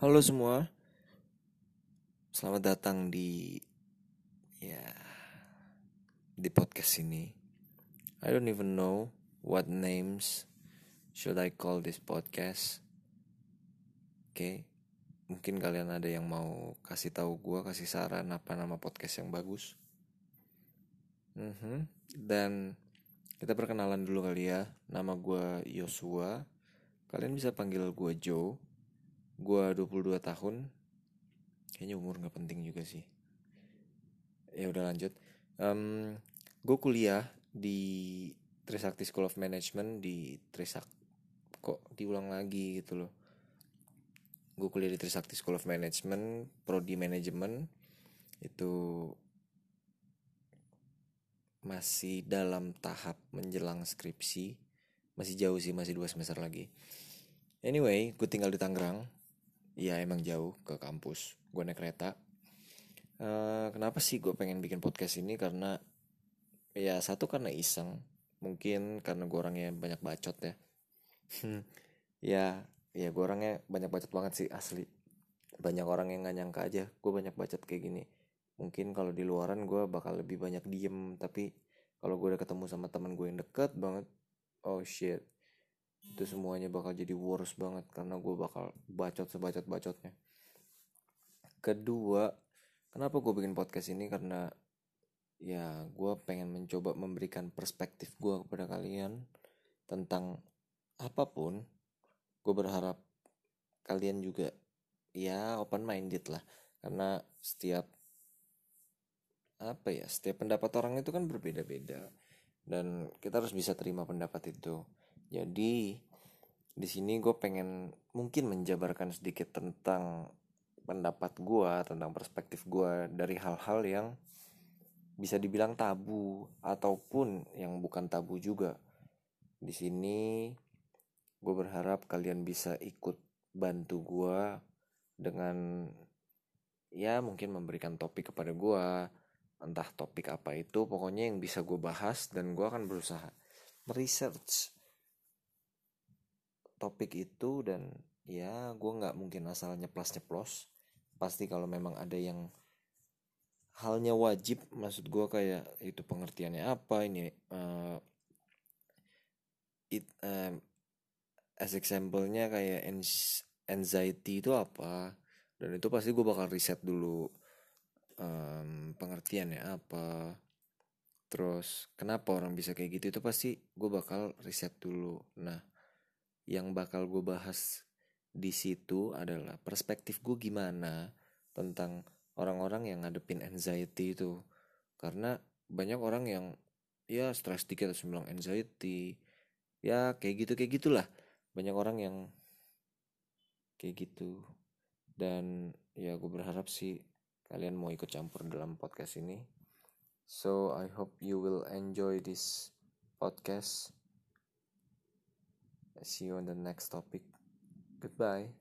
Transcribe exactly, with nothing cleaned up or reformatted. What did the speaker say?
Halo semua, selamat datang di ya di podcast ini. I don't even know what names should I call this podcast. Oke, okay. Mungkin kalian ada yang mau kasih tahu gue, kasih saran apa nama podcast yang bagus. Mm-hmm. Dan kita perkenalan dulu kali ya. Nama gue Joshua, kalian bisa panggil gue Joe. Gue dua puluh dua tahun. Kayaknya umur gak penting juga sih. Ya udah lanjut. um, Gue kuliah di Trisakti School of Management. Di Trisak Kok diulang lagi gitu loh Gue kuliah di Trisakti School of Management, Prodi Management. Itu masih dalam tahap menjelang skripsi. Masih jauh sih, masih dua semester lagi. Anyway, gue tinggal di Tangerang. Ya emang jauh ke kampus, gue naik kereta. uh, Kenapa sih gue pengen bikin podcast ini? Karena ya satu karena iseng. Mungkin karena gue orangnya banyak bacot ya. Ya ya gue orangnya banyak bacot banget sih, asli. Banyak orang yang gak nyangka aja gue banyak bacot kayak gini. Mungkin kalau di luaran gue bakal lebih banyak diem. Tapi kalau gue udah ketemu sama teman gue yang deket banget, oh shit, itu semuanya bakal jadi worse banget. Karena gue bakal bacot sebacot-bacotnya. Kedua, kenapa gue bikin podcast ini? Karena ya gue pengen mencoba memberikan perspektif gue kepada kalian tentang apapun. Gue berharap kalian juga ya open minded lah. Karena setiap Apa ya setiap pendapat orang itu kan berbeda-beda, dan kita harus bisa terima pendapat itu. Jadi di sini gue pengen mungkin menjabarkan sedikit tentang pendapat gue, tentang perspektif gue dari hal-hal yang bisa dibilang tabu ataupun yang bukan tabu juga. Di sini gue berharap kalian bisa ikut bantu gue dengan ya mungkin memberikan topik kepada gue, entah topik apa itu, pokoknya yang bisa gue bahas, dan gue akan berusaha meresearch topik itu. Dan ya gue gak mungkin asal nyeplos-nyeplos. Pasti kalau memang ada yang halnya wajib, maksud gue kayak itu pengertiannya apa ini. uh, it, uh, As example-nya kayak anxiety itu apa, dan itu pasti gue bakal riset dulu. um, Pengertiannya apa, terus kenapa orang bisa kayak gitu, itu pasti gue bakal riset dulu. Nah, yang bakal gue bahas di situ adalah perspektif gue gimana tentang orang-orang yang ngadepin anxiety itu. Karena banyak orang yang ya stres dikit terus bilang anxiety, ya kayak gitu kayak gitulah. Banyak orang yang kayak gitu. Dan ya gue berharap sih kalian mau ikut campur dalam podcast ini. So I hope you will enjoy this podcast. See you on the next topic. Goodbye.